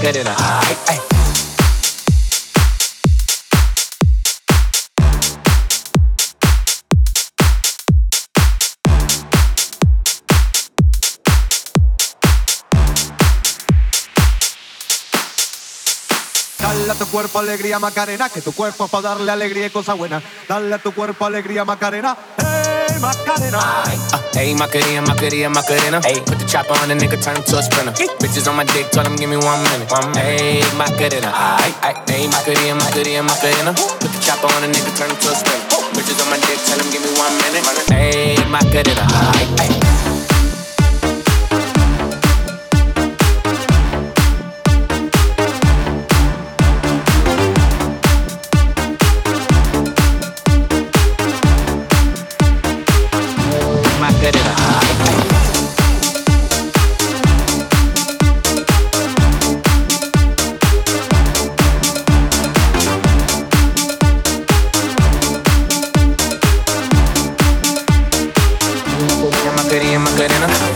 Macarena. Ay, ay. Dale a tu cuerpo alegría, Macarena, que tu cuerpo es para darle alegría y cosas buenas. Dale a tu cuerpo alegría, Macarena. Hey, Macarena. Hey, Macarena, Macarena, Macarena. Hey, put the chopper on the nigga, turn him to a sprinter. Hey. Bitches on my dick, tell him give me 1 minute. Hey, Macarena. Hey, Macarena, Macarena, Macarena. Put the chopper on the nigga, turn him to a sprinter. Oh. Bitches on my dick, tell him give me 1 minute. Hey, Macarena.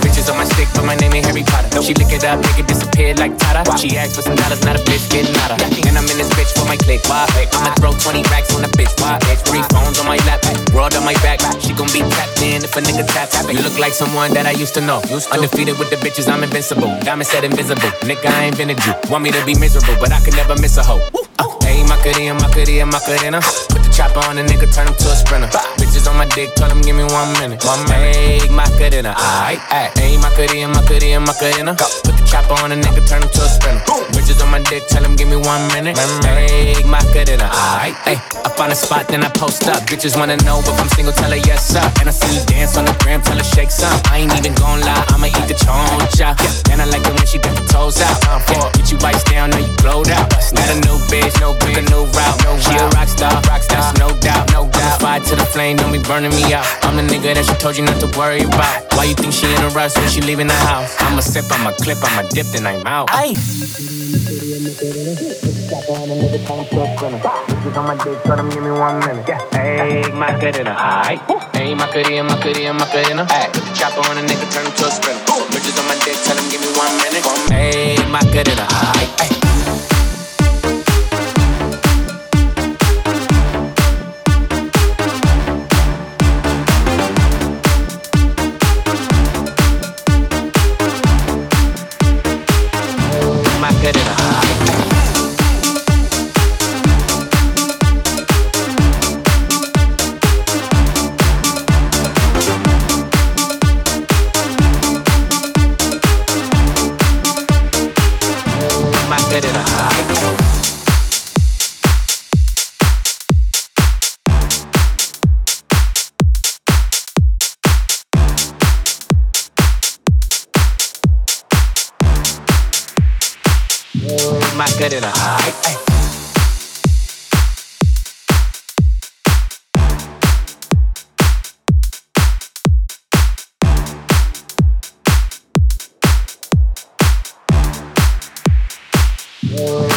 Bitches on my stick, but my name ain't Harry Potter. She lick it up, make it disappear like Tata. Wow. She asked for some dollars, not a bitch getting out of. And I'm in this bitch for my click. Why? I'ma throw 20 racks on the bitch. Why? 3 phones on my lap, world on my back. She gon' be tapped in if a nigga tap. You look like someone that I used to know. Undefeated with the bitches, I'm invincible. Diamond said invisible, nigga, I ain't been a Jew. Want me to be miserable, but I could never miss a hoe. Hey, Macarena, Macarena, Macarena. Put the chopper on the nigga, turn him to a sprinter. Bitches on my dick, tell him give me 1 minute. Hey, Macarena. Hey, Macarena, Macarena, Macarena. Put the chopper on a nigga, turn him to a sprinter. Bitches on my dick, tell him give me 1 minute. Hey, Macarena. Hey, I find a spot, then I post up. Bitches wanna know if I'm single, tell her yes up. And I see you dance on the gram, tell her shake some. I ain't even gon' lie, I'ma eat the choncha. And I like it when she got the toes out. Get you wipes down, now you blowed out. Not a new bitch, no big, a new route. She a rock star, that's no doubt. Fire to the flame, don't be burning me out. I'm the nigga that she told you not to worry about. Why you think she in a rush when she leaving the house? I'ma sip, I'ma clip, I'ma dip, then I'm out. Ayy. Bitches on my dick, tell them give me 1 minute. Ayy, Macarena. Ayy, Macarena, Macarena, Macarena. Put the chopper on a nigga, turn him to a sprinter. Bitches on my dick, tell them give me 1 minute. Ayy, Macarena. Ayy. Macarena.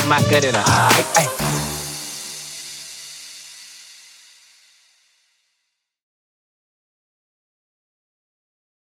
Macarena.